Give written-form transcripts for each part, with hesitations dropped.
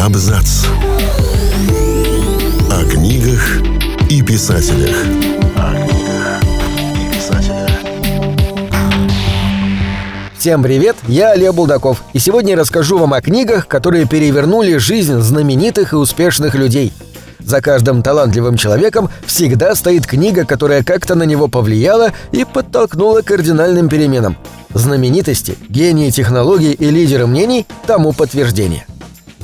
Абзац. О книгах и писателях. Всем привет, я Олег Булдаков, и сегодня я расскажу вам о книгах, которые перевернули жизнь знаменитых и успешных людей. За каждым талантливым человеком всегда стоит книга, которая как-то на него повлияла и подтолкнула к кардинальным переменам. Знаменитости, гении технологий и лидеры мнений тому подтверждение.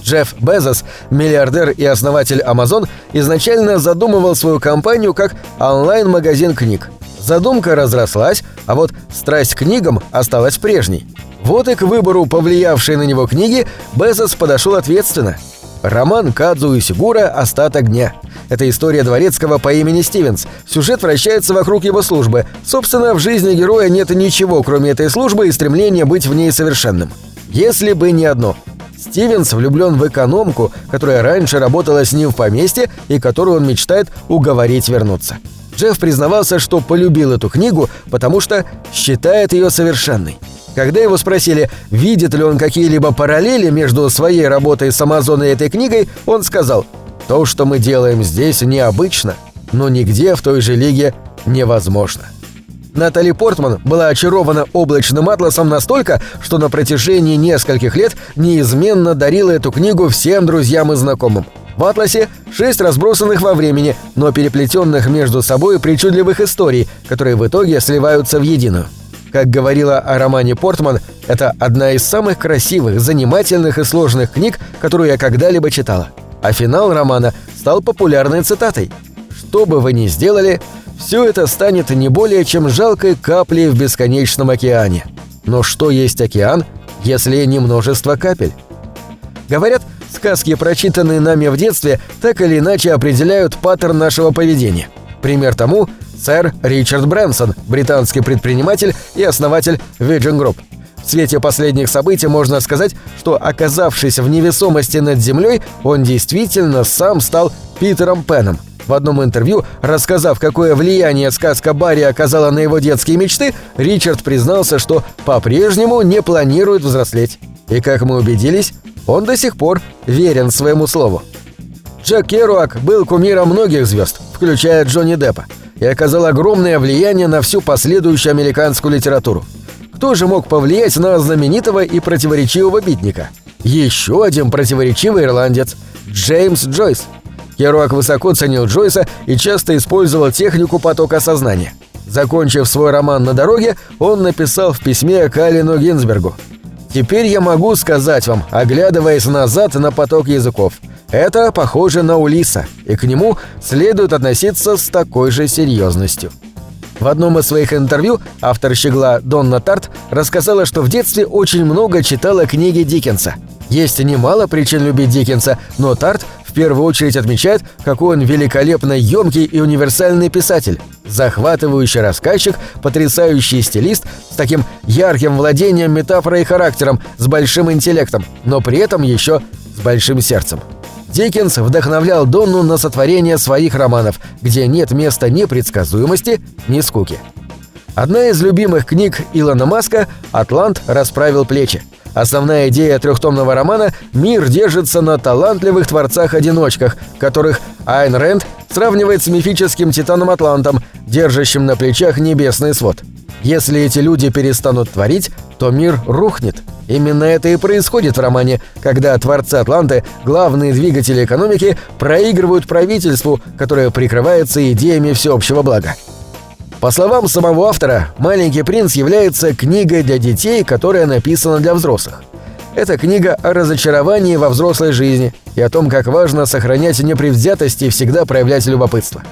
Джефф Безос, миллиардер и основатель Amazon, изначально задумывал свою компанию как онлайн-магазин книг. Задумка разрослась, а вот страсть к книгам осталась прежней. Вот и к выбору повлиявшей на него книги Безос подошел ответственно. Роман Кадзу и Сигура «Остаток огня». Это история дворецкого по имени Стивенс. Сюжет вращается вокруг его службы. Собственно, в жизни героя нет ничего, кроме этой службы и стремления быть в ней совершенным. Если бы не одно. Стивенс влюблен в экономку, которая раньше работала с ним в поместье и которую он мечтает уговорить вернуться. Джефф признавался, что полюбил эту книгу, потому что считает ее совершенной. Когда его спросили, видит ли он какие-либо параллели между своей работой с Amazon и этой книгой, он сказал: «То, что мы делаем здесь, необычно, но нигде в той же лиге невозможно». Натали Портман была очарована «Облачным атласом» настолько, что на протяжении нескольких лет неизменно дарила эту книгу всем друзьям и знакомым. В «Атласе» 6 разбросанных во времени, но переплетенных между собой причудливых историй, которые в итоге сливаются в единую. Как говорила о романе Портман, это одна из самых красивых, занимательных и сложных книг, которую я когда-либо читала. А финал романа стал популярной цитатой: «Что бы вы ни сделали, все это станет не более чем жалкой каплей в бесконечном океане. Но что есть океан, если не множество капель?» Говорят, сказки, прочитанные нами в детстве, так или иначе определяют паттерн нашего поведения. Пример тому – сэр Ричард Брэнсон, британский предприниматель и основатель Virgin Group. В свете последних событий можно сказать, что, оказавшись в невесомости над землей, он действительно сам стал Питером Пеном. В одном интервью, рассказав, какое влияние сказка Барри оказала на его детские мечты, Ричард признался, что по-прежнему не планирует взрослеть. И, как мы убедились, он до сих пор верен своему слову. Джек Керуак был кумиром многих звезд, включая Джонни Деппа, и оказал огромное влияние на всю последующую американскую литературу. Кто же мог повлиять на знаменитого и противоречивого битника? Еще один противоречивый ирландец – Джеймс Джойс. Керуак высоко ценил Джойса и часто использовал технику потока сознания. Закончив свой роман «На дороге», он написал в письме к Аллену Гинзбергу: «Теперь я могу сказать вам, оглядываясь назад на поток языков, это похоже на Улиса, и к нему следует относиться с такой же серьезностью». В одном из своих интервью автор «Щегла» Донна Тарт рассказала, что в детстве очень много читала книги Диккенса. Есть немало причин любить Диккенса, но Тарт в первую очередь отмечает, какой он великолепно емкий и универсальный писатель, захватывающий рассказчик, потрясающий стилист, с таким ярким владением метафорой и характером, с большим интеллектом, но при этом еще с большим сердцем. Диккенс вдохновлял Донну на сотворение своих романов, где нет места ни предсказуемости, ни скуки. Одна из любимых книг Илона Маска «Атлант расправил плечи». Основная идея трехтомного романа – мир держится на талантливых творцах-одиночках, которых Айн Рэнд сравнивает с мифическим титаном Атлантом, держащим на плечах небесный свод. Если эти люди перестанут творить, то мир рухнет. Именно это и происходит в романе, когда творцы Атланты, главные двигатели экономики, проигрывают правительству, которое прикрывается идеями всеобщего блага. По словам самого автора, «Маленький принц» является книгой для детей, которая написана для взрослых. Это книга о разочаровании во взрослой жизни и о том, как важно сохранять непредвзятость и всегда проявлять любопытство.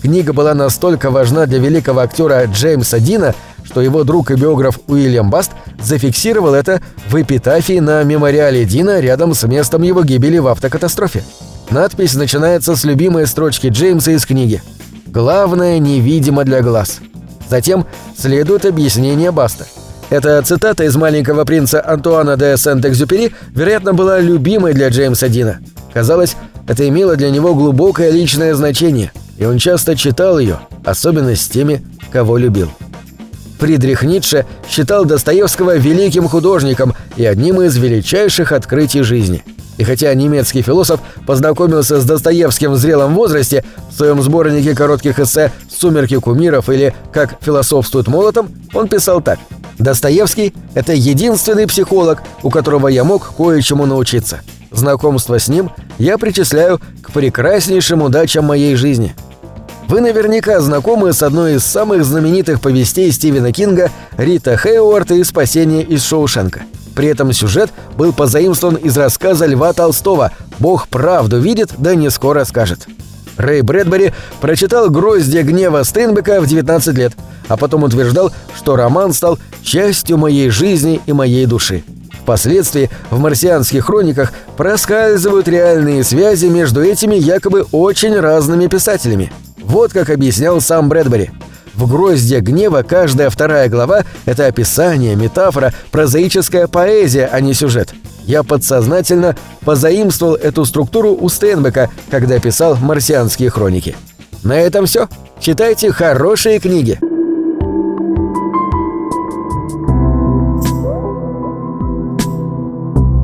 Книга была настолько важна для великого актера Джеймса Дина, что его друг и биограф Уильям Баст зафиксировал это в эпитафии на мемориале Дина рядом с местом его гибели в автокатастрофе. Надпись начинается с любимой строчки Джеймса из книги: «Главное невидимо для глаз». Затем следует объяснение Баста. Эта цитата из «Маленького принца» Антуана де Сент-Экзюпери, вероятно, была любимой для Джеймса Дина. Казалось, это имело для него глубокое личное значение, и он часто читал ее, особенно с теми, кого любил. Фридрих Ницше считал Достоевского великим художником и одним из величайших открытий жизни. И хотя немецкий философ познакомился с Достоевским в зрелом возрасте, в своем сборнике коротких эссе «Сумерки кумиров» или «Как философствует молотом» он писал так: «Достоевский – это единственный психолог, у которого я мог кое-чему научиться. Знакомство с ним я причисляю к прекраснейшим удачам моей жизни». Вы наверняка знакомы с одной из самых знаменитых повестей Стивена Кинга «Рита Хейворт и спасение из Шоушенка». При этом сюжет был позаимствован из рассказа Льва Толстого «Бог правду видит, да не скоро скажет». Рэй Брэдбери прочитал «Гроздья гнева» Стейнбека в 19 лет, а потом утверждал, что роман стал частью моей жизни и моей души. Впоследствии в «Марсианских хрониках» проскальзывают реальные связи между этими якобы очень разными писателями. Вот как объяснял сам Брэдбери. В «Гроздья гнева» каждая вторая глава — это описание, метафора, прозаическая поэзия, а не сюжет. Я подсознательно позаимствовал эту структуру у Стейнбека, когда писал «Марсианские хроники». На этом все. Читайте хорошие книги.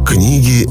Книги —